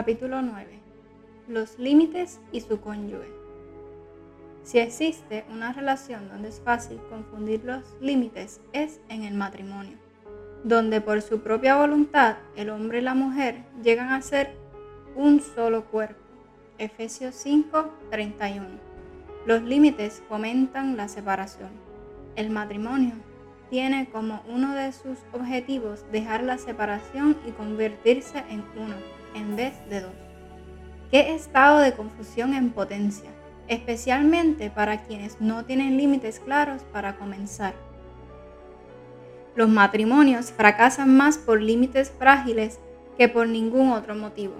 Capítulo 9. Los límites y su cónyuge. Si existe una relación donde es fácil confundir los límites, es en el matrimonio, donde por su propia voluntad el hombre y la mujer llegan a ser un solo cuerpo. Efesios 5:31. Los límites fomentan la separación. El matrimonio tiene como uno de sus objetivos dejar la separación y convertirse en uno, en vez de dos. ¡Qué estado de confusión en potencia! Especialmente para quienes no tienen límites claros para comenzar. Los matrimonios fracasan más por límites frágiles que por ningún otro motivo.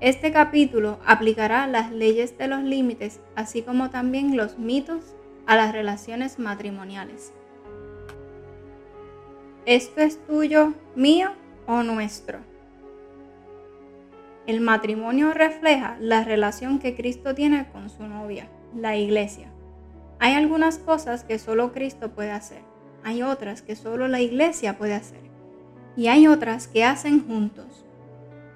Este capítulo aplicará las leyes de los límites, así como también los mitos, a las relaciones matrimoniales. ¿Esto es tuyo, mío o nuestro? El matrimonio refleja la relación que Cristo tiene con su novia, la iglesia. Hay algunas cosas que solo Cristo puede hacer, hay otras que solo la iglesia puede hacer, y hay otras que hacen juntos.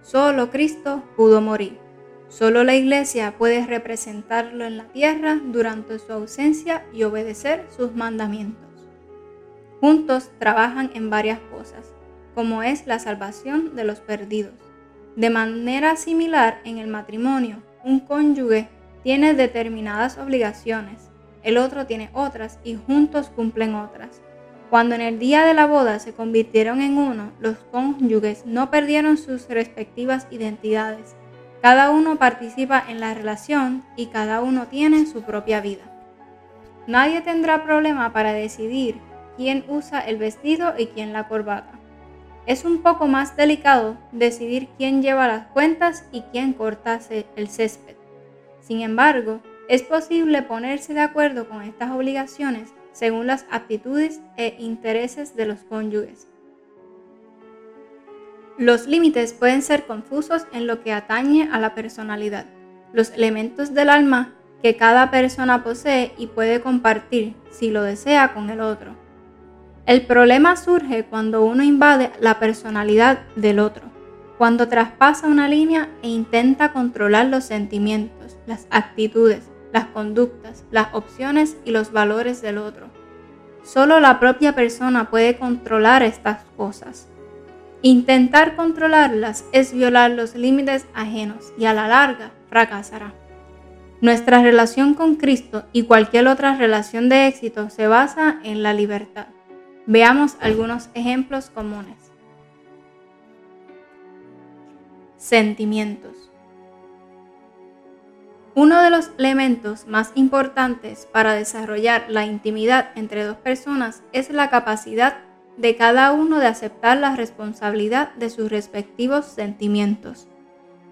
Solo Cristo pudo morir, solo la iglesia puede representarlo en la tierra durante su ausencia y obedecer sus mandamientos. Juntos trabajan en varias cosas, como es la salvación de los perdidos. De manera similar, en el matrimonio, un cónyuge tiene determinadas obligaciones, el otro tiene otras y juntos cumplen otras. Cuando en el día de la boda se convirtieron en uno, los cónyuges no perdieron sus respectivas identidades. Cada uno participa en la relación y cada uno tiene su propia vida. Nadie tendrá problema para decidir quién usa el vestido y quién la corbata. Es un poco más delicado decidir quién lleva las cuentas y quién corta el césped. Sin embargo, es posible ponerse de acuerdo con estas obligaciones según las aptitudes e intereses de los cónyuges. Los límites pueden ser confusos en lo que atañe a la personalidad, los elementos del alma que cada persona posee y puede compartir, si lo desea, con el otro. El problema surge cuando uno invade la personalidad del otro, cuando traspasa una línea e intenta controlar los sentimientos, las actitudes, las conductas, las opciones y los valores del otro. Solo la propia persona puede controlar estas cosas. Intentar controlarlas es violar los límites ajenos y a la larga fracasará. Nuestra relación con Cristo y cualquier otra relación de éxito se basa en la libertad. Veamos algunos ejemplos comunes. Sentimientos. Uno de los elementos más importantes para desarrollar la intimidad entre dos personas es la capacidad de cada uno de aceptar la responsabilidad de sus respectivos sentimientos.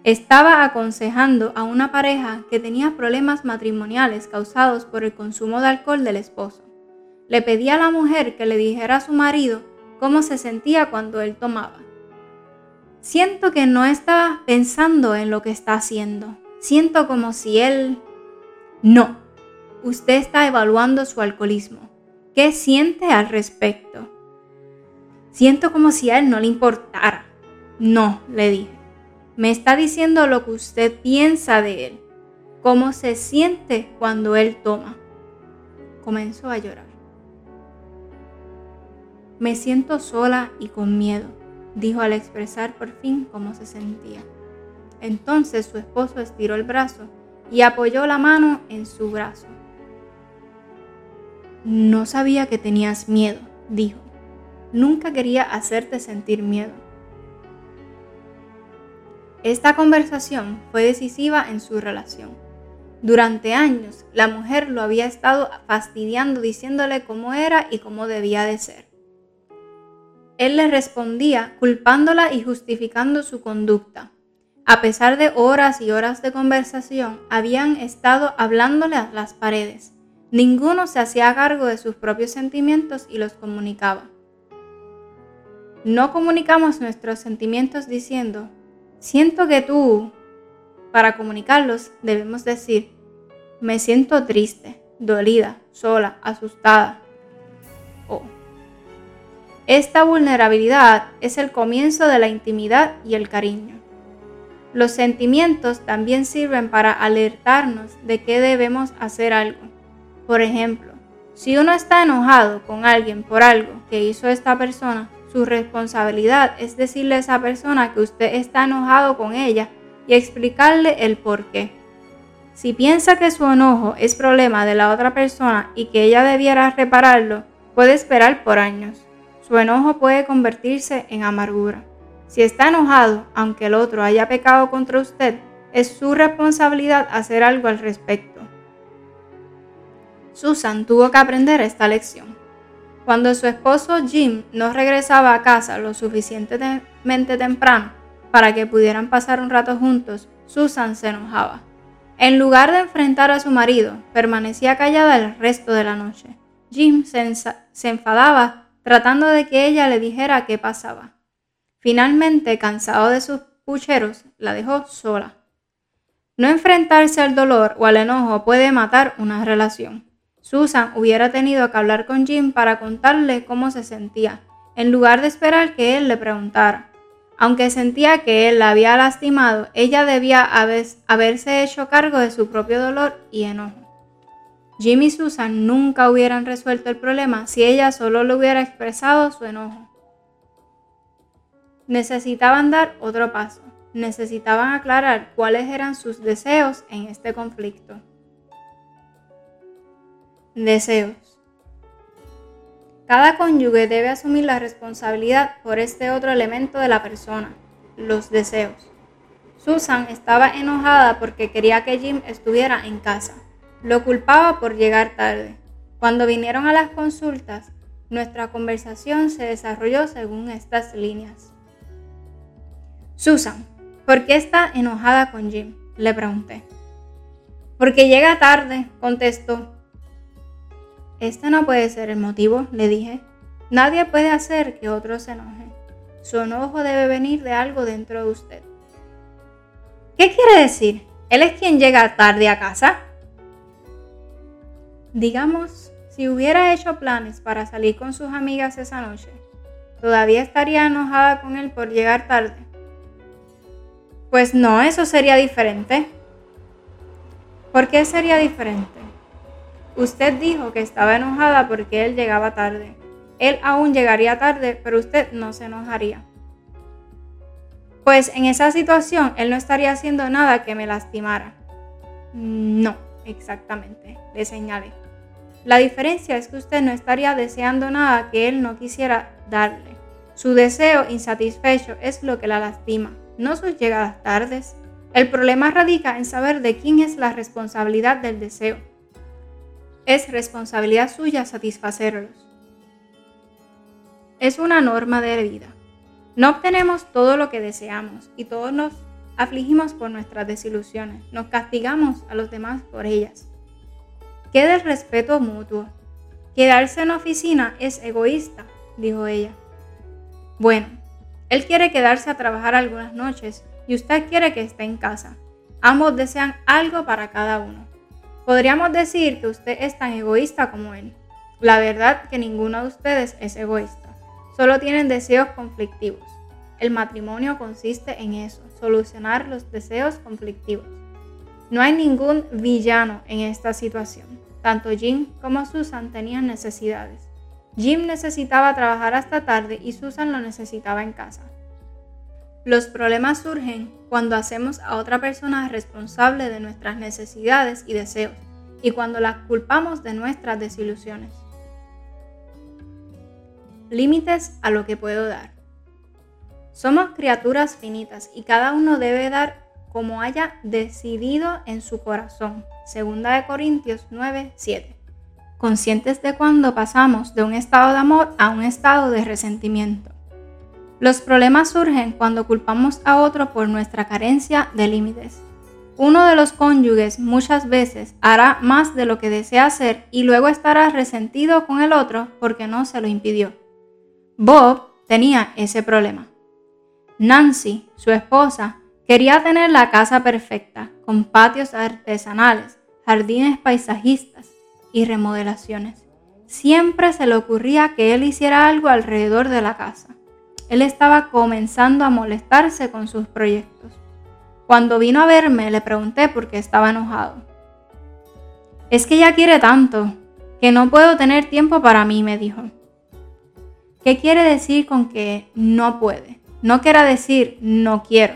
Estaba aconsejando a una pareja que tenía problemas matrimoniales causados por el consumo de alcohol del esposo. Le pedía a la mujer que le dijera a su marido cómo se sentía cuando él tomaba. Siento que no está pensando en lo que está haciendo. Siento como si él... No, usted está evaluando su alcoholismo. ¿Qué siente al respecto? Siento como si a él no le importara. No, le dije. Me está diciendo lo que usted piensa de él. ¿Cómo se siente cuando él toma? Comenzó a llorar. Me siento sola y con miedo, dijo al expresar por fin cómo se sentía. Entonces su esposo estiró el brazo y apoyó la mano en su brazo. No sabía que tenías miedo, dijo. Nunca quería hacerte sentir miedo. Esta conversación fue decisiva en su relación. Durante años, la mujer lo había estado fastidiando, diciéndole cómo era y cómo debía de ser. Él le respondía culpándola y justificando su conducta. A pesar de horas y horas de conversación, habían estado hablándole a las paredes. Ninguno se hacía cargo de sus propios sentimientos y los comunicaba. No comunicamos nuestros sentimientos diciendo, siento que tú... Para comunicarlos debemos decir, me siento triste, dolida, sola, asustada. Esta vulnerabilidad es el comienzo de la intimidad y el cariño. Los sentimientos también sirven para alertarnos de que debemos hacer algo. Por ejemplo, si uno está enojado con alguien por algo que hizo esta persona, su responsabilidad es decirle a esa persona que usted está enojado con ella y explicarle el porqué. Si piensa que su enojo es problema de la otra persona y que ella debiera repararlo, puede esperar por años. Su enojo puede convertirse en amargura. Si está enojado, aunque el otro haya pecado contra usted, es su responsabilidad hacer algo al respecto. Susan tuvo que aprender esta lección. Cuando su esposo Jim no regresaba a casa lo suficientemente temprano para que pudieran pasar un rato juntos, Susan se enojaba. En lugar de enfrentar a su marido, permanecía callada el resto de la noche. Jim se enfadaba tratando de que ella le dijera qué pasaba. Finalmente, cansado de sus pucheros, la dejó sola. No enfrentarse al dolor o al enojo puede matar una relación. Susan hubiera tenido que hablar con Jim para contarle cómo se sentía, en lugar de esperar que él le preguntara. Aunque sentía que él la había lastimado, ella debía haberse hecho cargo de su propio dolor y enojo. Jim y Susan nunca hubieran resuelto el problema si ella solo le hubiera expresado su enojo. Necesitaban dar otro paso. Necesitaban aclarar cuáles eran sus deseos en este conflicto. Deseos. Cada cónyuge debe asumir la responsabilidad por este otro elemento de la persona, los deseos. Susan estaba enojada porque quería que Jim estuviera en casa. Lo culpaba por llegar tarde. Cuando vinieron a las consultas, nuestra conversación se desarrolló según estas líneas. Susan, ¿por qué está enojada con Jim?, le pregunté. Porque llega tarde, contestó. Este no puede ser el motivo, le dije. Nadie puede hacer que otro se enoje. Su enojo debe venir de algo dentro de usted. ¿Qué quiere decir? ¿Él es quien llega tarde a casa? Digamos, si hubiera hecho planes para salir con sus amigas esa noche, ¿todavía estaría enojada con él por llegar tarde? Pues no, eso sería diferente. ¿Por qué sería diferente? Usted dijo que estaba enojada porque él llegaba tarde. Él aún llegaría tarde, pero usted no se enojaría. Pues en esa situación, él no estaría haciendo nada que me lastimara. No, exactamente, le señalé. La diferencia es que usted no estaría deseando nada que él no quisiera darle. Su deseo insatisfecho es lo que la lastima, no sus llegadas tardes. El problema radica en saber de quién es la responsabilidad del deseo. Es responsabilidad suya satisfacerlos. Es una norma de vida. No obtenemos todo lo que deseamos y todos nos afligimos por nuestras desilusiones. Nos castigamos a los demás por ellas. Queda el respeto mutuo. Quedarse en la oficina es egoísta, dijo ella. Bueno, él quiere quedarse a trabajar algunas noches y usted quiere que esté en casa. Ambos desean algo para cada uno. Podríamos decir que usted es tan egoísta como él. La verdad que ninguno de ustedes es egoísta. Solo tienen deseos conflictivos. El matrimonio consiste en eso, solucionar los deseos conflictivos. No hay ningún villano en esta situación. Tanto Jim como Susan tenían necesidades. Jim necesitaba trabajar hasta tarde y Susan lo necesitaba en casa. Los problemas surgen cuando hacemos a otra persona responsable de nuestras necesidades y deseos y cuando las culpamos de nuestras desilusiones. Límites a lo que puedo dar. Somos criaturas finitas y cada uno debe dar como haya decidido en su corazón. 2 Corintios 9:7. Conscientes de cuando pasamos de un estado de amor a un estado de resentimiento. Los problemas surgen cuando culpamos a otro por nuestra carencia de límites. Uno de los cónyuges muchas veces hará más de lo que desea hacer y luego estará resentido con el otro porque no se lo impidió. Bob tenía ese problema. Nancy, su esposa, quería tener la casa perfecta, con patios artesanales, jardines paisajistas y remodelaciones. Siempre se le ocurría que él hiciera algo alrededor de la casa. Él estaba comenzando a molestarse con sus proyectos. Cuando vino a verme, le pregunté por qué estaba enojado. Es que ya quiere tanto, que no puedo tener tiempo para mí, me dijo. ¿Qué quiere decir con que no puede? No quiera decir no quiero.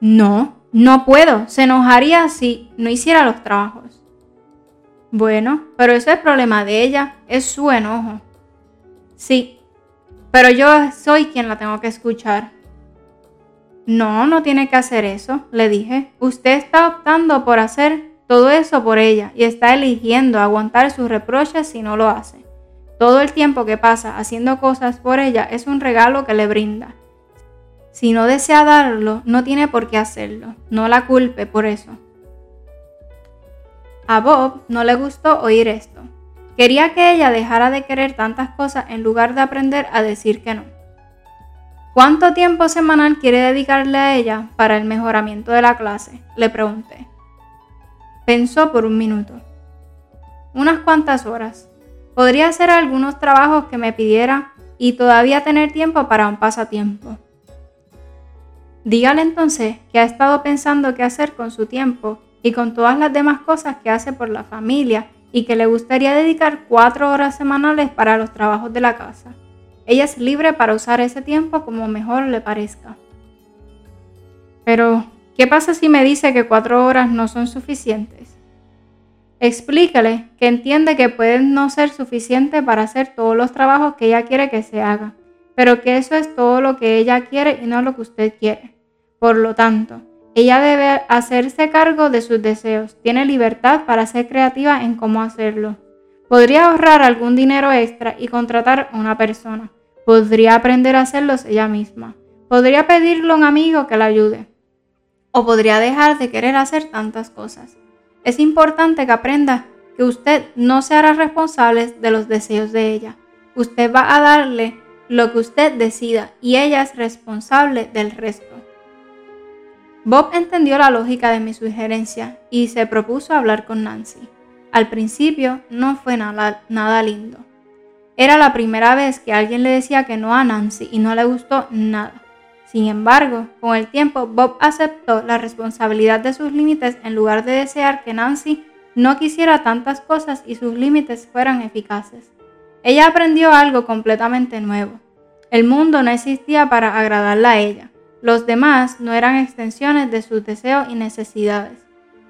No, no puedo. Se enojaría si no hiciera los trabajos. Bueno, pero eso es problema de ella, es su enojo. Sí, pero yo soy quien la tengo que escuchar. No, no tiene que hacer eso, le dije. Usted está optando por hacer todo eso por ella y está eligiendo aguantar sus reproches si no lo hace. Todo el tiempo que pasa haciendo cosas por ella es un regalo que le brinda. Si no desea darlo, no tiene por qué hacerlo. No la culpe por eso. A Bob no le gustó oír esto. Quería que ella dejara de querer tantas cosas en lugar de aprender a decir que no. ¿Cuánto tiempo semanal quiere dedicarle a ella para el mejoramiento de la clase?, le pregunté. Pensó por un minuto. Unas cuantas horas. Podría hacer algunos trabajos que me pidiera y todavía tener tiempo para un pasatiempo. Dígale entonces que ha estado pensando qué hacer con su tiempo y con todas las demás cosas que hace por la familia y que le gustaría dedicar 4 horas semanales para los trabajos de la casa. Ella es libre para usar ese tiempo como mejor le parezca. Pero, ¿qué pasa si me dice que 4 horas no son suficientes? Explícale que entiende que pueden no ser suficientes para hacer todos los trabajos que ella quiere que se haga, pero que eso es todo lo que ella quiere y no lo que usted quiere. Por lo tanto, ella debe hacerse cargo de sus deseos. Tiene libertad para ser creativa en cómo hacerlo. Podría ahorrar algún dinero extra y contratar a una persona. Podría aprender a hacerlos ella misma. Podría pedirle a un amigo que la ayude. O podría dejar de querer hacer tantas cosas. Es importante que aprenda que usted no se hará responsable de los deseos de ella. Usted va a darle lo que usted decida y ella es responsable del resto. Bob entendió la lógica de mi sugerencia y se propuso hablar con Nancy. Al principio no fue nada lindo. Era la primera vez que alguien le decía que no a Nancy y no le gustó nada. Sin embargo, con el tiempo Bob aceptó la responsabilidad de sus límites en lugar de desear que Nancy no quisiera tantas cosas y sus límites fueran eficaces. Ella aprendió algo completamente nuevo. El mundo no existía para agradarla a ella. Los demás no eran extensiones de sus deseos y necesidades.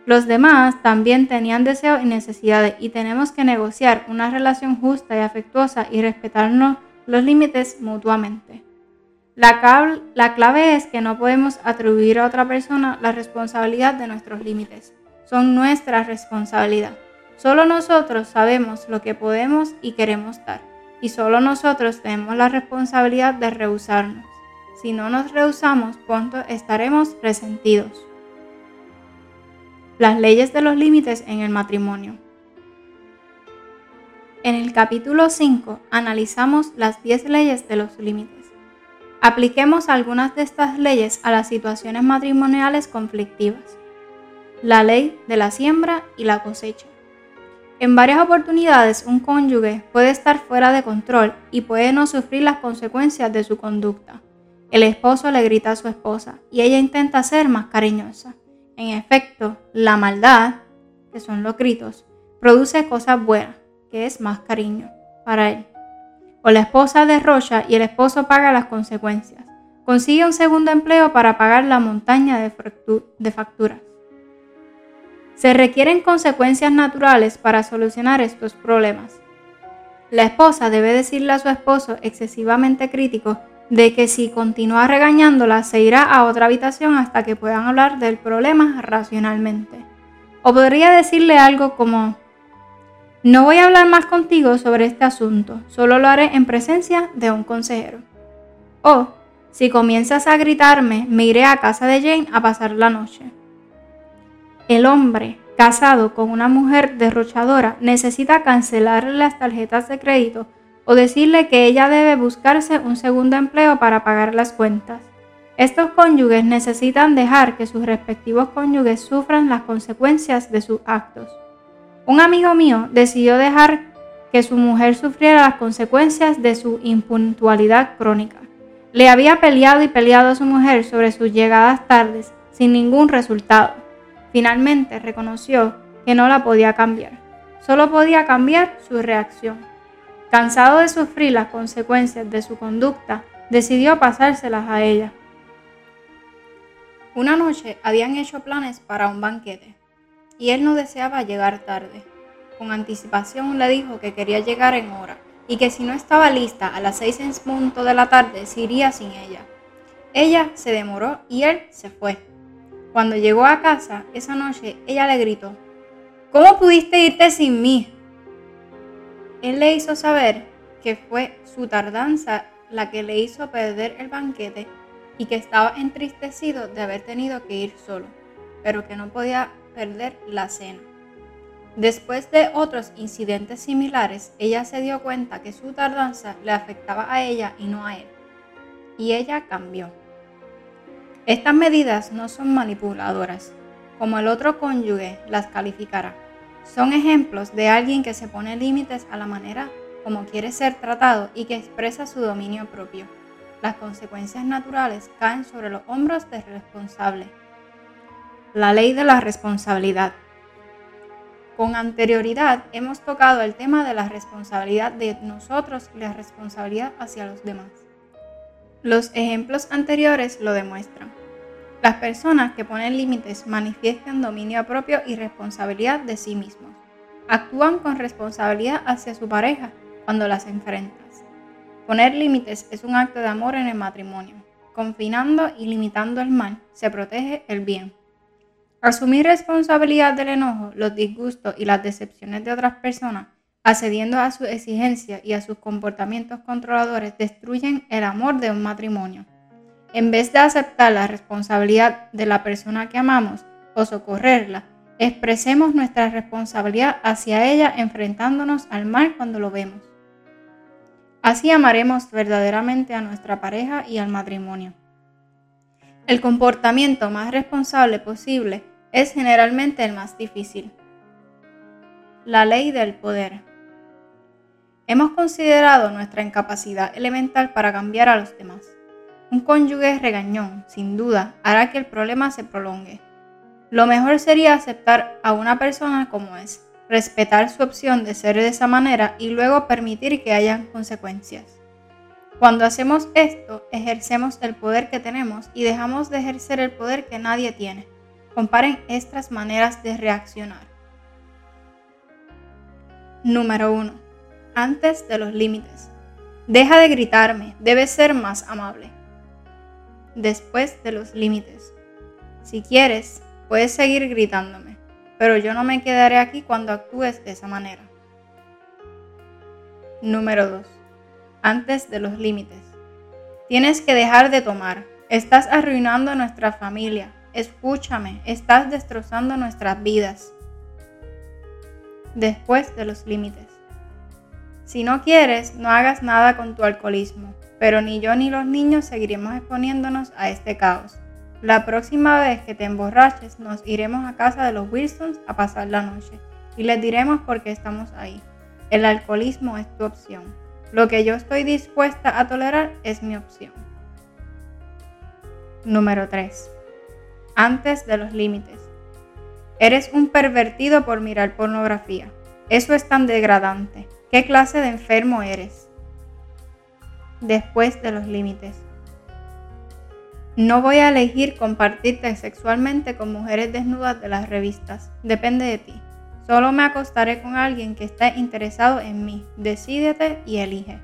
Los demás también tenían deseos y necesidades y tenemos que negociar una relación justa y afectuosa y respetarnos los límites mutuamente. La clave es que no podemos atribuir a otra persona la responsabilidad de nuestros límites. Son nuestra responsabilidad. Solo nosotros sabemos lo que podemos y queremos dar. Y solo nosotros tenemos la responsabilidad de rehusarnos. Si no nos rehusamos, pronto estaremos resentidos. Las leyes de los límites en el matrimonio. En el capítulo 5 analizamos las 10 leyes de los límites. Apliquemos algunas de estas leyes a las situaciones matrimoniales conflictivas. La ley de la siembra y la cosecha. En varias oportunidades un cónyuge puede estar fuera de control y puede no sufrir las consecuencias de su conducta. El esposo le grita a su esposa y ella intenta ser más cariñosa. En efecto, la maldad, que son los gritos, produce cosas buenas, que es más cariño para él. O la esposa derrocha y el esposo paga las consecuencias. Consigue un segundo empleo para pagar la montaña de facturas. Se requieren consecuencias naturales para solucionar estos problemas. La esposa debe decirle a su esposo excesivamente crítico de que si continúa regañándola se irá a otra habitación hasta que puedan hablar del problema racionalmente. O podría decirle algo como: no voy a hablar más contigo sobre este asunto, solo lo haré en presencia de un consejero. O, si comienzas a gritarme, me iré a casa de Jane a pasar la noche. El hombre casado con una mujer derrochadora necesita cancelar las tarjetas de crédito o decirle que ella debe buscarse un segundo empleo para pagar las cuentas. Estos cónyuges necesitan dejar que sus respectivos cónyuges sufran las consecuencias de sus actos. Un amigo mío decidió dejar que su mujer sufriera las consecuencias de su impuntualidad crónica. Le había peleado a su mujer sobre sus llegadas tardes, sin ningún resultado. Finalmente reconoció que no la podía cambiar, solo podía cambiar su reacción. Cansado de sufrir las consecuencias de su conducta, decidió pasárselas a ella. Una noche habían hecho planes para un banquete, y él no deseaba llegar tarde. Con anticipación le dijo que quería llegar en hora, y que si no estaba lista a las 6:00 de la tarde se iría sin ella. Ella se demoró y él se fue. Cuando llegó a casa esa noche, ella le gritó: ¿Cómo pudiste irte sin mí? Él le hizo saber que fue su tardanza la que le hizo perder el banquete y que estaba entristecido de haber tenido que ir solo, pero que no podía perder la cena. Después de otros incidentes similares, ella se dio cuenta que su tardanza le afectaba a ella y no a él, y ella cambió. Estas medidas no son manipuladoras, como el otro cónyuge las calificará. Son ejemplos de alguien que se pone límites a la manera como quiere ser tratado y que expresa su dominio propio. Las consecuencias naturales caen sobre los hombros del responsable. La ley de la responsabilidad. Con anterioridad hemos tocado el tema de la responsabilidad de nosotros y la responsabilidad hacia los demás. Los ejemplos anteriores lo demuestran. Las personas que ponen límites manifiestan dominio propio y responsabilidad de sí mismos. Actúan con responsabilidad hacia su pareja cuando las enfrentas. Poner límites es un acto de amor en el matrimonio. Confinando y limitando el mal, se protege el bien. Asumir responsabilidad del enojo, los disgustos y las decepciones de otras personas, accediendo a sus exigencias y a sus comportamientos controladores, destruyen el amor de un matrimonio. En vez de aceptar la responsabilidad de la persona que amamos o socorrerla, expresemos nuestra responsabilidad hacia ella enfrentándonos al mal cuando lo vemos. Así amaremos verdaderamente a nuestra pareja y al matrimonio. El comportamiento más responsable posible es generalmente el más difícil. La ley del poder. Hemos considerado nuestra incapacidad elemental para cambiar a los demás. Un cónyuge regañón, sin duda, hará que el problema se prolongue. Lo mejor sería aceptar a una persona como es, respetar su opción de ser de esa manera y luego permitir que hayan consecuencias. Cuando hacemos esto, ejercemos el poder que tenemos y dejamos de ejercer el poder que nadie tiene. Comparen estas maneras de reaccionar. Número 1. Antes de los límites. Deja de gritarme, debes ser más amable. Después de los límites. Si quieres, puedes seguir gritándome, pero yo no me quedaré aquí cuando actúes de esa manera. Número 2. Antes de los límites. Tienes que dejar de tomar. Estás arruinando nuestra familia. Escúchame, estás destrozando nuestras vidas. Después de los límites. Si no quieres, no hagas nada con tu alcoholismo, pero ni yo ni los niños seguiremos exponiéndonos a este caos. La próxima vez que te emborraches, nos iremos a casa de los Wilsons a pasar la noche y les diremos por qué estamos ahí. El alcoholismo es tu opción. Lo que yo estoy dispuesta a tolerar es mi opción. Número 3. Antes de los límites. Eres un pervertido por mirar pornografía. Eso es tan degradante. ¿Qué clase de enfermo eres? Después de los límites. No voy a elegir compartirte sexualmente con mujeres desnudas de las revistas. Depende de ti. Solo me acostaré con alguien que esté interesado en mí. Decídete y elige.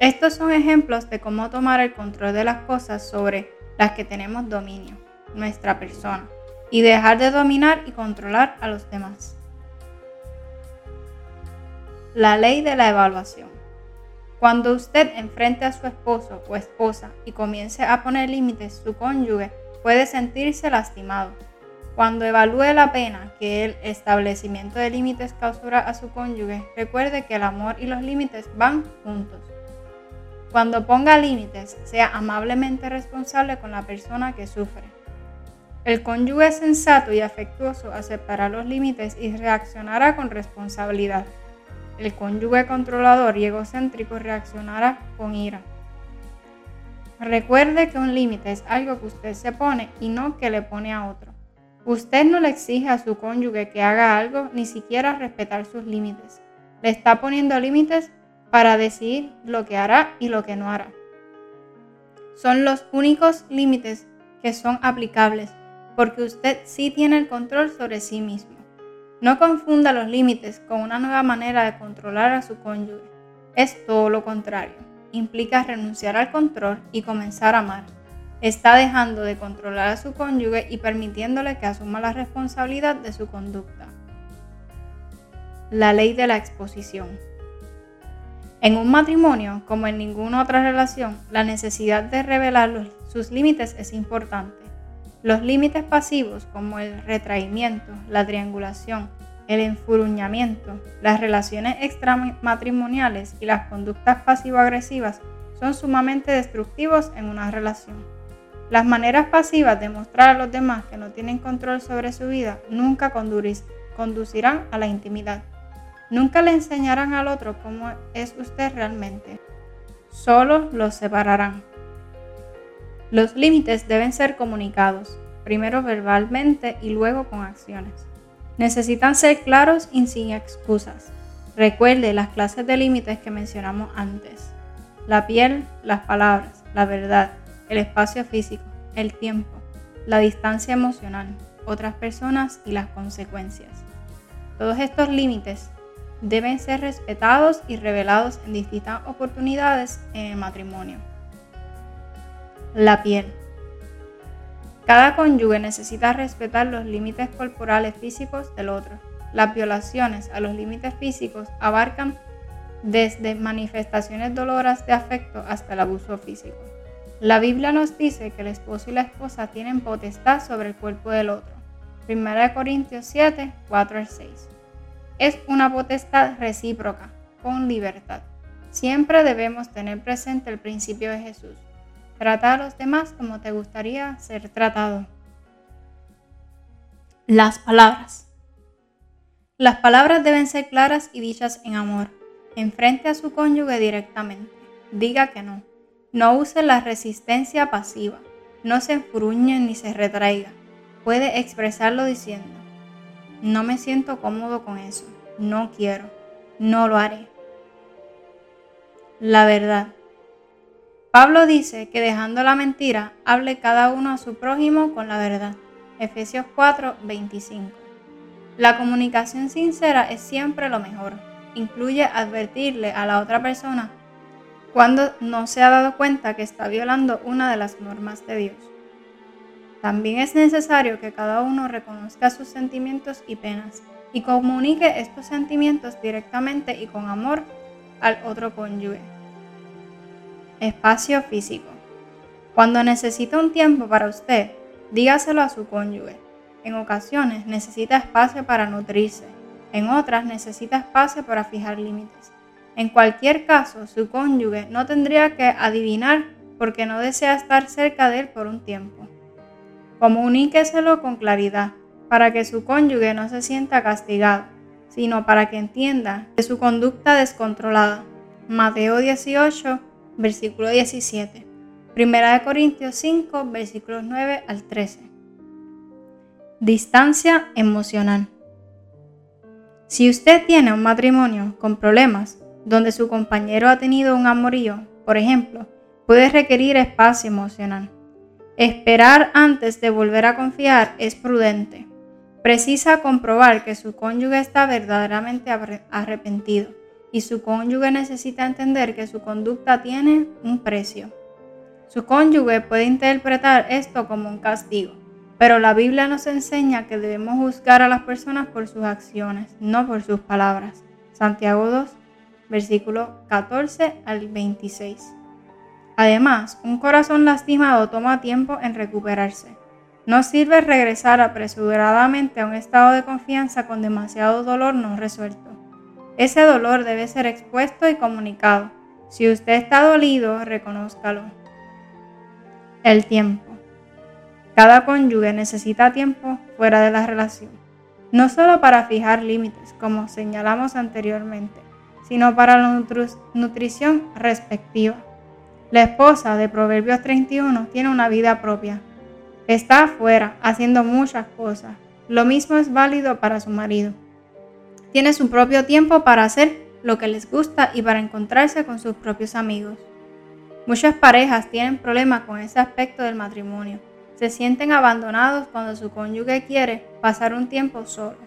Estos son ejemplos de cómo tomar el control de las cosas sobre las que tenemos dominio, nuestra persona, y dejar de dominar y controlar a los demás. La ley de la evaluación. Cuando usted enfrente a su esposo o esposa y comience a poner límites, su cónyuge puede sentirse lastimado. Cuando evalúe la pena que el establecimiento de límites causará a su cónyuge, recuerde que el amor y los límites van juntos. Cuando ponga límites, sea amablemente responsable con la persona que sufre. El cónyuge sensato y afectuoso aceptará los límites y reaccionará con responsabilidad. El cónyuge controlador y egocéntrico reaccionará con ira. Recuerde que un límite es algo que usted se pone y no que le pone a otro. Usted no le exige a su cónyuge que haga algo, ni siquiera respetar sus límites. Le está poniendo límites para decidir lo que hará y lo que no hará. Son los únicos límites que son aplicables, porque usted sí tiene el control sobre sí mismo. No confunda los límites con una nueva manera de controlar a su cónyuge. Es todo lo contrario. Implica renunciar al control y comenzar a amar. Está dejando de controlar a su cónyuge y permitiéndole que asuma la responsabilidad de su conducta. La ley de la exposición. En un matrimonio, como en ninguna otra relación, la necesidad de revelar sus límites es importante. Los límites pasivos, como el retraimiento, la triangulación, el enfuruñamiento, las relaciones extramatrimoniales y las conductas pasivo-agresivas, son sumamente destructivos en una relación. Las maneras pasivas de mostrar a los demás que no tienen control sobre su vida nunca conducirán a la intimidad. Nunca le enseñarán al otro cómo es usted realmente. Solo los separarán. Los límites deben ser comunicados, primero verbalmente y luego con acciones. Necesitan ser claros y sin excusas. Recuerde las clases de límites que mencionamos antes. La piel, las palabras, la verdad, el espacio físico, el tiempo, la distancia emocional, otras personas y las consecuencias. Todos estos límites deben ser respetados y revelados en distintas oportunidades en el matrimonio. La piel. Cada cónyuge necesita respetar los límites corporales físicos del otro. Las violaciones a los límites físicos abarcan desde manifestaciones dolorosas de afecto hasta el abuso físico. La Biblia nos dice que el esposo y la esposa tienen potestad sobre el cuerpo del otro. 1 Corintios 7, 4-6. Es una potestad recíproca, con libertad. Siempre debemos tener presente el principio de Jesús. Trata a los demás como te gustaría ser tratado. Las palabras. Las palabras deben ser claras y dichas en amor. Enfrente a su cónyuge directamente. Diga que no. No use la resistencia pasiva. No se enfurruñe ni se retraiga. Puede expresarlo diciendo: no me siento cómodo con eso, no quiero, no lo haré. La verdad. Pablo dice que dejando la mentira, hable cada uno a su prójimo con la verdad. Efesios 4, 25. La comunicación sincera es siempre lo mejor. Incluye advertirle a la otra persona cuando no se ha dado cuenta que está violando una de las normas de Dios. También es necesario que cada uno reconozca sus sentimientos y penas y comunique estos sentimientos directamente y con amor al otro cónyuge. Espacio físico. Cuando necesita un tiempo para usted, dígaselo a su cónyuge. En ocasiones necesita espacio para nutrirse, en otras necesita espacio para fijar límites. En cualquier caso, su cónyuge no tendría que adivinar porque no desea estar cerca de él por un tiempo. Comuníqueselo con claridad, para que su cónyuge no se sienta castigado, sino para que entienda de su conducta descontrolada. Mateo 18, versículo 17. 1 Corintios 5, versículos 9 al 13. Distancia emocional. Si usted tiene un matrimonio con problemas, donde su compañero ha tenido un amorío, por ejemplo, puede requerir espacio emocional. Esperar antes de volver a confiar es prudente. Precisa comprobar que su cónyuge está verdaderamente arrepentido y su cónyuge necesita entender que su conducta tiene un precio. Su cónyuge puede interpretar esto como un castigo, pero la Biblia nos enseña que debemos juzgar a las personas por sus acciones, no por sus palabras. Santiago 2, versículo 14 al 26. Además, un corazón lastimado toma tiempo en recuperarse. No sirve regresar apresuradamente a un estado de confianza con demasiado dolor no resuelto. Ese dolor debe ser expuesto y comunicado. Si usted está dolido, reconózcalo. El tiempo. Cada cónyuge necesita tiempo fuera de la relación. No solo para fijar límites, como señalamos anteriormente, sino para la nutrición respectiva. La esposa de Proverbios 31 tiene una vida propia. Está afuera haciendo muchas cosas. Lo mismo es válido para su marido. Tiene su propio tiempo para hacer lo que les gusta y para encontrarse con sus propios amigos. Muchas parejas tienen problemas con ese aspecto del matrimonio. Se sienten abandonados cuando su cónyuge quiere pasar un tiempo solo.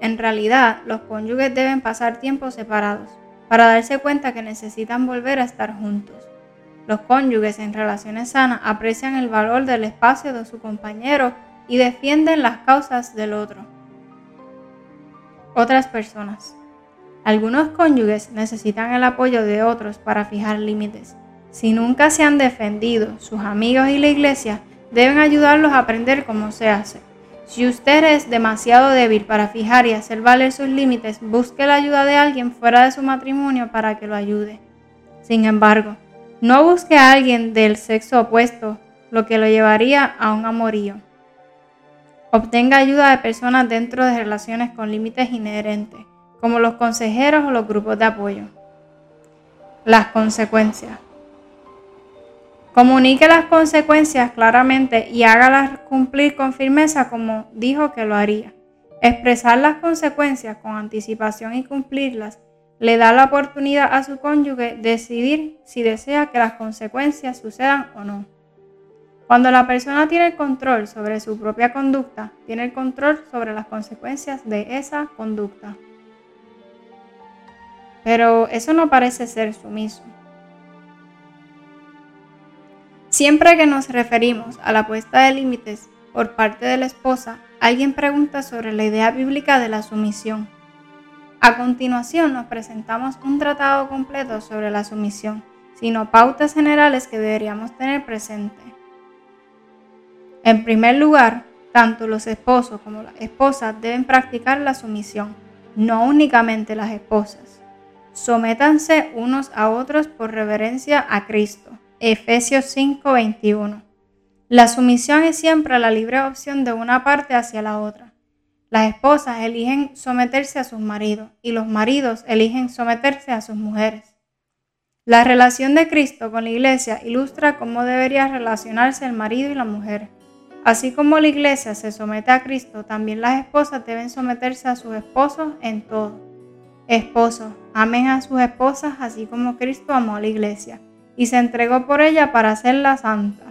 En realidad, los cónyuges deben pasar tiempo separados para darse cuenta que necesitan volver a estar juntos. Los cónyuges en relaciones sanas aprecian el valor del espacio de su compañero y defienden las causas del otro. Otras personas. Algunos cónyuges necesitan el apoyo de otros para fijar límites. Si nunca se han defendido, sus amigos y la iglesia deben ayudarlos a aprender cómo se hace. Si usted es demasiado débil para fijar y hacer valer sus límites, busque la ayuda de alguien fuera de su matrimonio para que lo ayude. Sin embargo, no busque a alguien del sexo opuesto, lo que lo llevaría a un amorío. Obtenga ayuda de personas dentro de relaciones con límites inherentes, como los consejeros o los grupos de apoyo. Las consecuencias. Comunique las consecuencias claramente y hágalas cumplir con firmeza como dijo que lo haría. Expresar las consecuencias con anticipación y cumplirlas le da la oportunidad a su cónyuge decidir si desea que las consecuencias sucedan o no. Cuando la persona tiene el control sobre su propia conducta, tiene el control sobre las consecuencias de esa conducta. Pero eso no parece ser sumiso. Siempre que nos referimos a la puesta de límites por parte de la esposa, alguien pregunta sobre la idea bíblica de la sumisión. A continuación nos presentamos un tratado completo sobre la sumisión, sino pautas generales que deberíamos tener presente. En primer lugar, tanto los esposos como las esposas deben practicar la sumisión, no únicamente las esposas. Sométanse unos a otros por reverencia a Cristo. Efesios 5:21. La sumisión es siempre la libre opción de una parte hacia la otra. Las esposas eligen someterse a sus maridos y los maridos eligen someterse a sus mujeres. La relación de Cristo con la iglesia ilustra cómo debería relacionarse el marido y la mujer. Así como la iglesia se somete a Cristo, también las esposas deben someterse a sus esposos en todo. Esposos, amen a sus esposas así como Cristo amó a la iglesia y se entregó por ella para hacerla santa.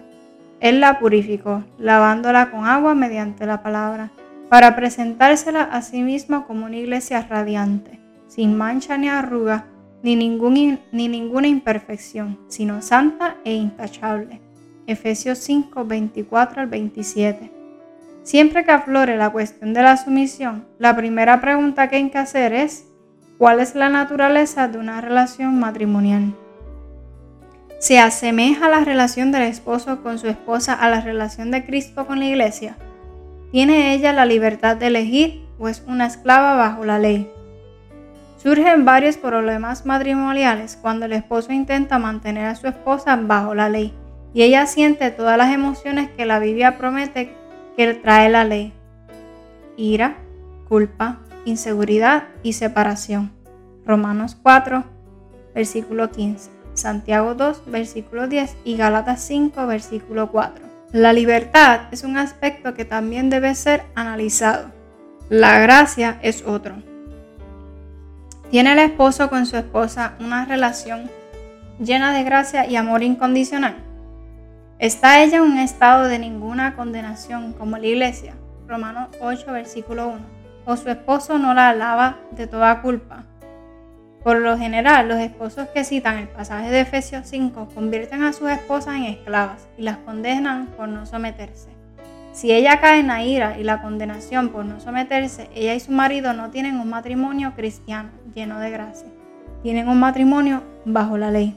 Él la purificó, lavándola con agua mediante la palabra, para presentársela a sí mismo como una iglesia radiante, sin mancha ni arruga, ni ninguna imperfección, sino santa e intachable. Efesios 5, 24 al 27. Siempre que aflore la cuestión de la sumisión, la primera pregunta que hay que hacer es, ¿cuál es la naturaleza de una relación matrimonial? ¿Se asemeja la relación del esposo con su esposa a la relación de Cristo con la iglesia? ¿Tiene ella la libertad de elegir o es una esclava bajo la ley? Surgen varios problemas matrimoniales cuando el esposo intenta mantener a su esposa bajo la ley y ella siente todas las emociones que la Biblia promete que trae la ley: ira, culpa, inseguridad y separación. Romanos 4, versículo 15. Santiago 2, versículo 10 y Gálatas 5, versículo 4. La libertad es un aspecto que también debe ser analizado. La gracia es otro. ¿Tiene el esposo con su esposa una relación llena de gracia y amor incondicional? ¿Está ella en un estado de ninguna condenación como la iglesia? Romanos 8, versículo 1. ¿O su esposo no la alaba de toda culpa? Por lo general, los esposos que citan el pasaje de Efesios 5 convierten a sus esposas en esclavas y las condenan por no someterse. Si ella cae en la ira y la condenación por no someterse, ella y su marido no tienen un matrimonio cristiano lleno de gracia. Tienen un matrimonio bajo la ley.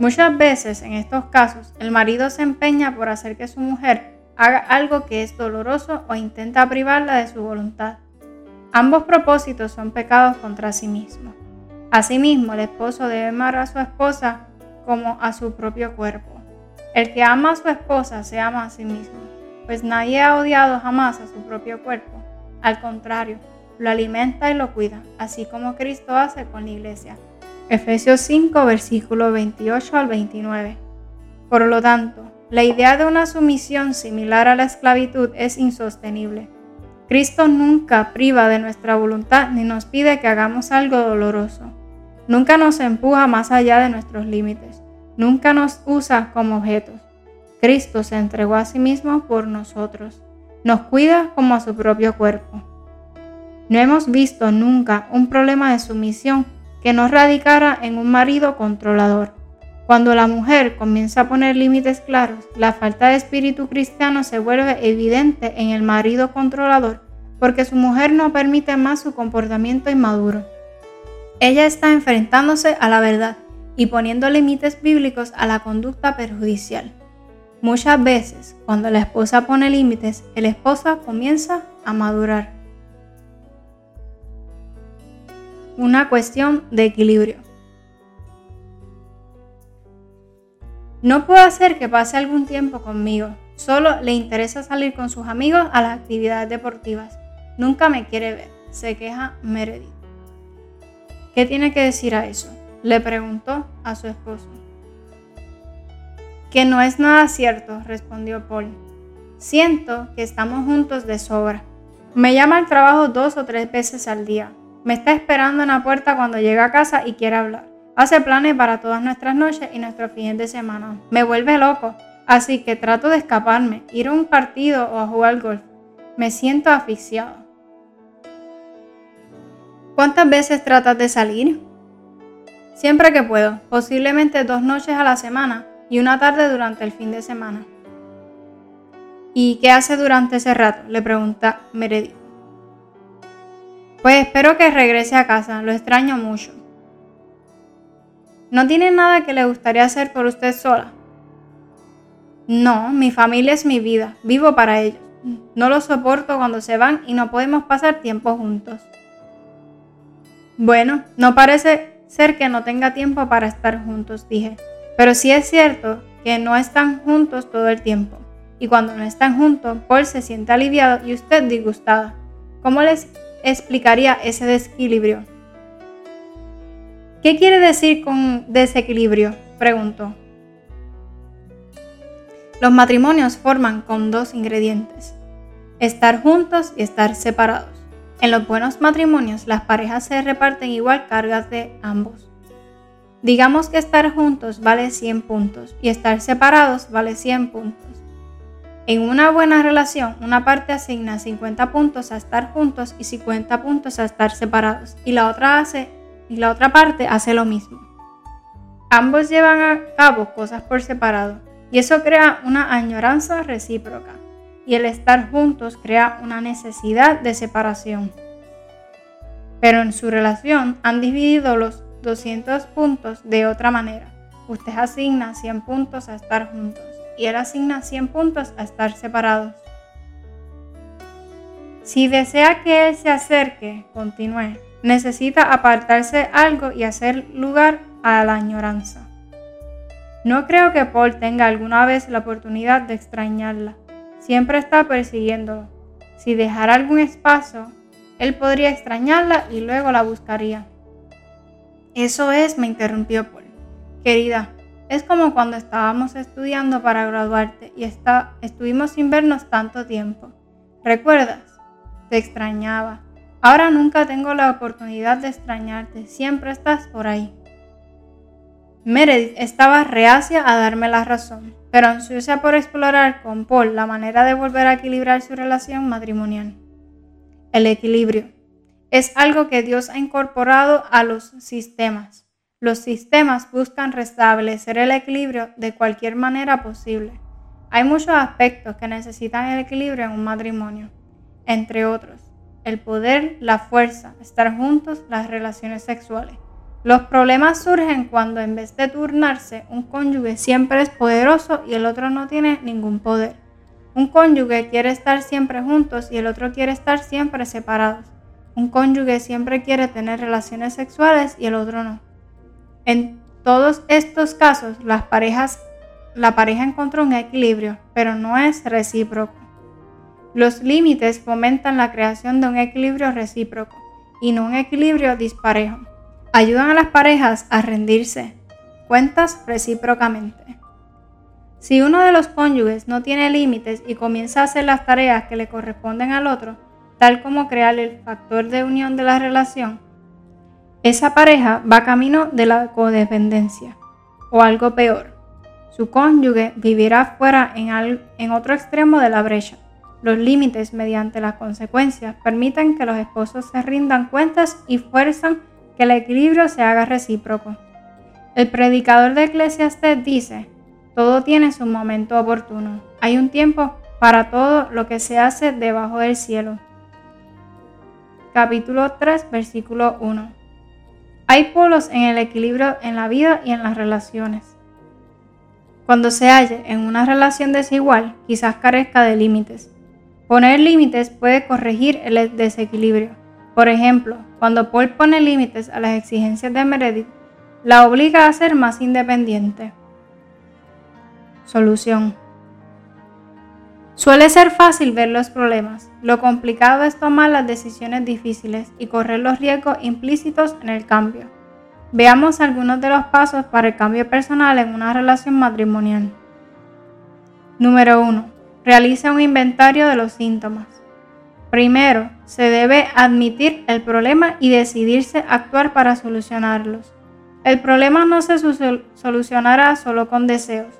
Muchas veces, en estos casos, el marido se empeña por hacer que su mujer haga algo que es doloroso o intenta privarla de su voluntad. Ambos propósitos son pecados contra sí mismo. Asimismo, el esposo debe amar a su esposa como a su propio cuerpo. El que ama a su esposa se ama a sí mismo, pues nadie ha odiado jamás a su propio cuerpo. Al contrario, lo alimenta y lo cuida, así como Cristo hace con la iglesia. Efesios 5, versículo 28 al 29. Por lo tanto, la idea de una sumisión similar a la esclavitud es insostenible. Cristo nunca priva de nuestra voluntad ni nos pide que hagamos algo doloroso. Nunca nos empuja más allá de nuestros límites. Nunca nos usa como objetos. Cristo se entregó a sí mismo por nosotros. Nos cuida como a su propio cuerpo. No hemos visto nunca un problema de sumisión que no radicara en un marido controlador. Cuando la mujer comienza a poner límites claros, la falta de espíritu cristiano se vuelve evidente en el marido controlador porque su mujer no permite más su comportamiento inmaduro. Ella está enfrentándose a la verdad y poniendo límites bíblicos a la conducta perjudicial. Muchas veces, cuando la esposa pone límites, el esposo comienza a madurar. Una cuestión de equilibrio. No puedo hacer que pase algún tiempo conmigo. Solo le interesa salir con sus amigos a las actividades deportivas. Nunca me quiere ver, se queja Meredith. ¿Qué tiene que decir a eso?, le preguntó a su esposo. Que no es nada cierto, respondió Paul. Siento que estamos juntos de sobra. Me llama al trabajo 2 o 3 veces al día. Me está esperando en la puerta cuando llega a casa y quiere hablar. Hace planes para todas nuestras noches y nuestros fines de semana. Me vuelve loco, así que trato de escaparme, ir a un partido o a jugar golf. Me siento asfixiado. ¿Cuántas veces tratas de salir? Siempre que puedo, posiblemente 2 noches a la semana y una tarde durante el fin de semana. ¿Y qué hace durante ese rato?, le pregunta Meredith. Pues espero que regrese a casa, lo extraño mucho. ¿No tiene nada que le gustaría hacer por usted sola? No, mi familia es mi vida, vivo para ellos. No los soporto cuando se van y no podemos pasar tiempo juntos. Bueno, no parece ser que no tenga tiempo para estar juntos, dije. Pero sí es cierto que no están juntos todo el tiempo. Y cuando no están juntos, Paul se siente aliviado y usted disgustada. ¿Cómo les explicaría ese desequilibrio? ¿Qué quiere decir con desequilibrio?, preguntó. Los matrimonios forman con 2 ingredientes: estar juntos y estar separados. En los buenos matrimonios, las parejas se reparten igual cargas de ambos. Digamos que estar juntos vale 100 puntos y estar separados vale 100 puntos. En una buena relación, una parte asigna 50 puntos a estar juntos y 50 puntos a estar separados, y la otra parte hace lo mismo. Ambos llevan a cabo cosas por separado, y eso crea una añoranza recíproca. Y el estar juntos crea una necesidad de separación. Pero en su relación han dividido los 200 puntos de otra manera. Usted asigna 100 puntos a estar juntos y él asigna 100 puntos a estar separados. Si desea que él se acerque, continúe, necesita apartarse algo y hacer lugar a la añoranza. No creo que Paul tenga alguna vez la oportunidad de extrañarla. Siempre está persiguiéndolo. Si dejara algún espacio, él podría extrañarla y luego la buscaría. Eso es, me interrumpió Paul. Querida, es como cuando estábamos estudiando para graduarte y estuvimos sin vernos tanto tiempo. ¿Recuerdas? Te extrañaba. Ahora nunca tengo la oportunidad de extrañarte. Siempre estás por ahí. Meredith estaba reacia a darme la razón, pero ansiosa por explorar con Paul la manera de volver a equilibrar su relación matrimonial. El equilibrio es algo que Dios ha incorporado a los sistemas. Los sistemas buscan restablecer el equilibrio de cualquier manera posible. Hay muchos aspectos que necesitan el equilibrio en un matrimonio, entre otros, el poder, la fuerza, estar juntos, las relaciones sexuales. Los problemas surgen cuando en vez de turnarse, un cónyuge siempre es poderoso y el otro no tiene ningún poder. Un cónyuge quiere estar siempre juntos y el otro quiere estar siempre separados. Un cónyuge siempre quiere tener relaciones sexuales y el otro no. En todos estos casos, la pareja encontró un equilibrio, pero no es recíproco. Los límites fomentan la creación de un equilibrio recíproco y no un equilibrio disparejo. ayudan a las parejas a rendirse cuentas recíprocamente. Si uno de los cónyuges no tiene límites y comienza a hacer las tareas que le corresponden al otro, tal como crear el factor de unión de la relación, esa pareja va camino de la codependencia, o algo peor. Su cónyuge vivirá fuera en otro extremo de la brecha. Los límites mediante las consecuencias permiten que los esposos se rindan cuentas y fuerzan que el equilibrio se haga recíproco. El predicador de Eclesiastés dice: todo tiene su momento oportuno. Hay un tiempo para todo lo que se hace debajo del cielo. Capítulo 3, versículo 1. Hay polos en el equilibrio en la vida y en las relaciones. Cuando se halle en una relación desigual, quizás carezca de límites. Poner límites puede corregir el desequilibrio. Por ejemplo, cuando Paul pone límites a las exigencias de Meredith, la obliga a ser más independiente. Solución. Suele ser fácil ver los problemas. Lo complicado es tomar las decisiones difíciles y correr los riesgos implícitos en el cambio. Veamos algunos de los pasos para el cambio personal en una relación matrimonial. Número 1. Realiza un inventario de los síntomas. Primero, se debe admitir el problema y decidirse a actuar para solucionarlos. El problema no se solucionará solo con deseos.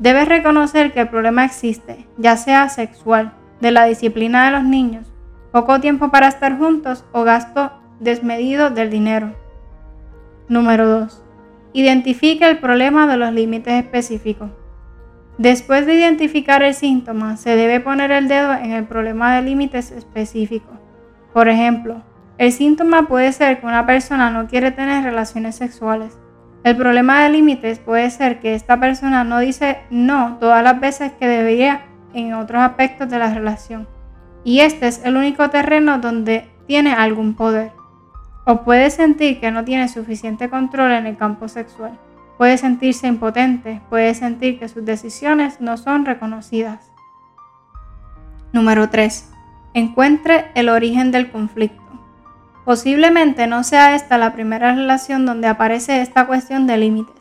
Debes reconocer que el problema existe, ya sea sexual, de la disciplina de los niños, poco tiempo para estar juntos o gasto desmedido del dinero. Número 2. Identifica el problema de los límites específicos. Después de identificar el síntoma, se debe poner el dedo en el problema de límites específicos. Por ejemplo, el síntoma puede ser que una persona no quiere tener relaciones sexuales. El problema de límites puede ser que esta persona no dice no todas las veces que debería en otros aspectos de la relación, y este es el único terreno donde tiene algún poder. O puede sentir que no tiene suficiente control en el campo sexual. Puede sentirse impotente. Puede sentir que sus decisiones no son reconocidas. Número 3. Encuentre el origen del conflicto. Posiblemente no sea esta la primera relación donde aparece esta cuestión de límites.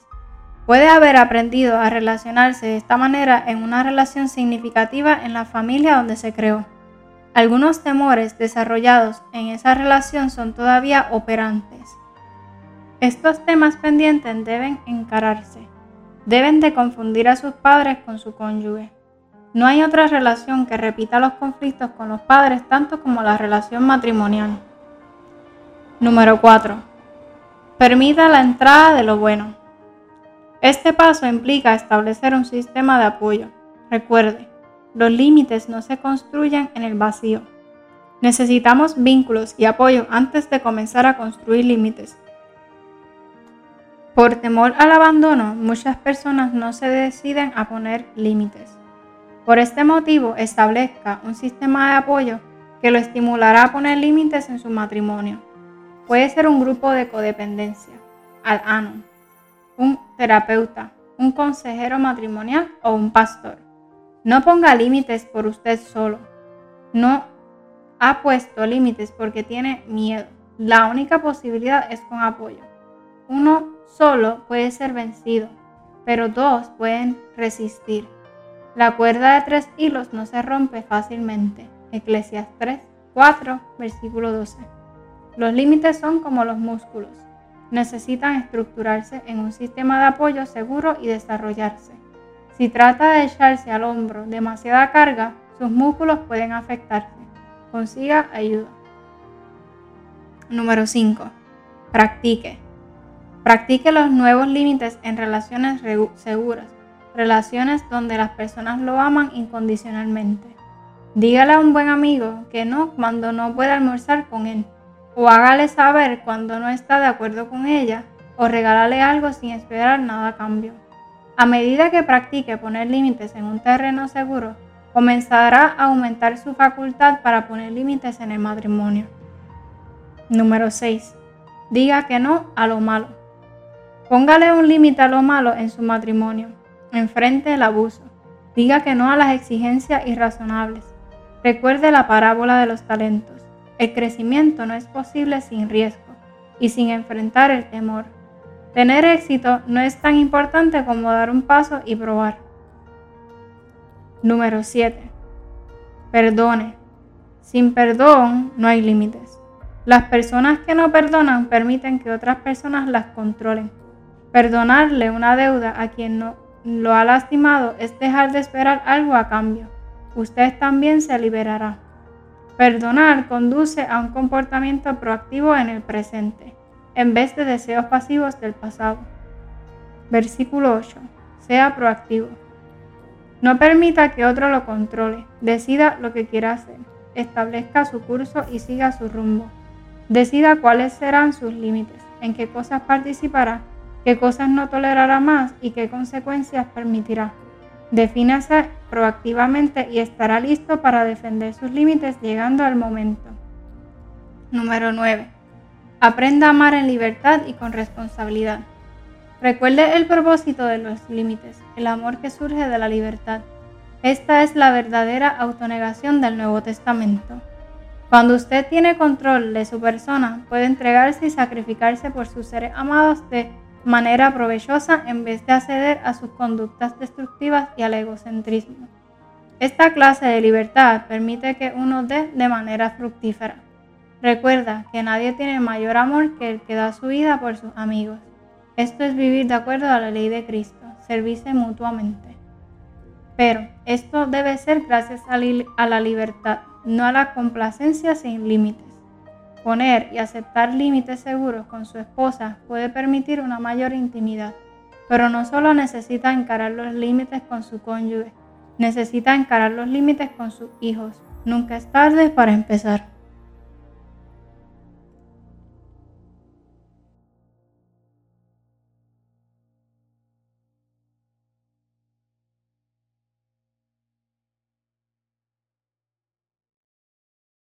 Puede haber aprendido a relacionarse de esta manera en una relación significativa en la familia donde se creó. Algunos temores desarrollados en esa relación son todavía operantes. Estos temas pendientes deben encararse. Deben de confundir a sus padres con su cónyuge. No hay otra relación que repita los conflictos con los padres tanto como la relación matrimonial. Número 4. Permita la entrada de lo bueno. Este paso implica establecer un sistema de apoyo. Recuerde, los límites no se construyen en el vacío. Necesitamos vínculos y apoyo antes de comenzar a construir límites. Por temor al abandono, muchas personas no se deciden a poner límites. Por este motivo, establezca un sistema de apoyo que lo estimulará a poner límites en su matrimonio. Puede ser un grupo de codependencia, Al-Anon, un terapeuta, un consejero matrimonial o un pastor. No ponga límites por usted solo. No ha puesto límites porque tiene miedo. La única posibilidad es con apoyo. Uno solo puede ser vencido, pero dos pueden resistir. La cuerda de tres hilos no se rompe fácilmente. Eclesiastés 3, 4, versículo 12. Los límites son como los músculos. Necesitan estructurarse en un sistema de apoyo seguro y desarrollarse. Si trata de echarse al hombro demasiada carga, sus músculos pueden afectarse. Consiga ayuda. Número 5. Practique. Practique los nuevos límites en relaciones seguras, relaciones donde las personas lo aman incondicionalmente. Dígale a un buen amigo que no cuando no puede almorzar con él, o hágale saber cuando no está de acuerdo con ella, o regálale algo sin esperar nada a cambio. A medida que practique poner límites en un terreno seguro, comenzará a aumentar su facultad para poner límites en el matrimonio. Número 6. Diga que no a lo malo. Póngale un límite a lo malo en su matrimonio. Enfrente el abuso. Diga que no a las exigencias irrazonables. Recuerde la parábola de los talentos. El crecimiento no es posible sin riesgo. y sin enfrentar el temor. Tener éxito no es tan importante como dar un paso y probar. Número 7. Perdone. Sin perdón no hay límites. Las personas que no perdonan permiten que otras personas las controlen. Perdonarle una deuda a quien no lo ha lastimado es dejar de esperar algo a cambio. Usted también se liberará. Perdonar conduce a un comportamiento proactivo en el presente, en vez de deseos pasivos del pasado. Versículo 8. Sea proactivo. No permita que otro lo controle. Decida lo que quiera hacer. Establezca su curso y siga su rumbo. Decida cuáles serán sus límites, en qué cosas participará, qué cosas no tolerará más y qué consecuencias permitirá. Defínase proactivamente y estará listo para defender sus límites llegando al momento. Número 9. Aprenda a amar en libertad y con responsabilidad. Recuerde el propósito de los límites, el amor que surge de la libertad. Esta es la verdadera autonegación del Nuevo Testamento. Cuando usted tiene control de su persona, puede entregarse y sacrificarse por sus seres amados de manera provechosa en vez de acceder a sus conductas destructivas y al egocentrismo. Esta clase de libertad permite que uno dé de manera fructífera. Recuerda que nadie tiene mayor amor que el que da su vida por sus amigos. Esto es vivir de acuerdo a la ley de Cristo, servirse mutuamente. Pero esto debe ser gracias a la libertad, no a la complacencia sin límites. Poner y aceptar límites seguros con su esposa puede permitir una mayor intimidad, pero no solo necesita encarar los límites con su cónyuge, necesita encarar los límites con sus hijos. Nunca es tarde para empezar.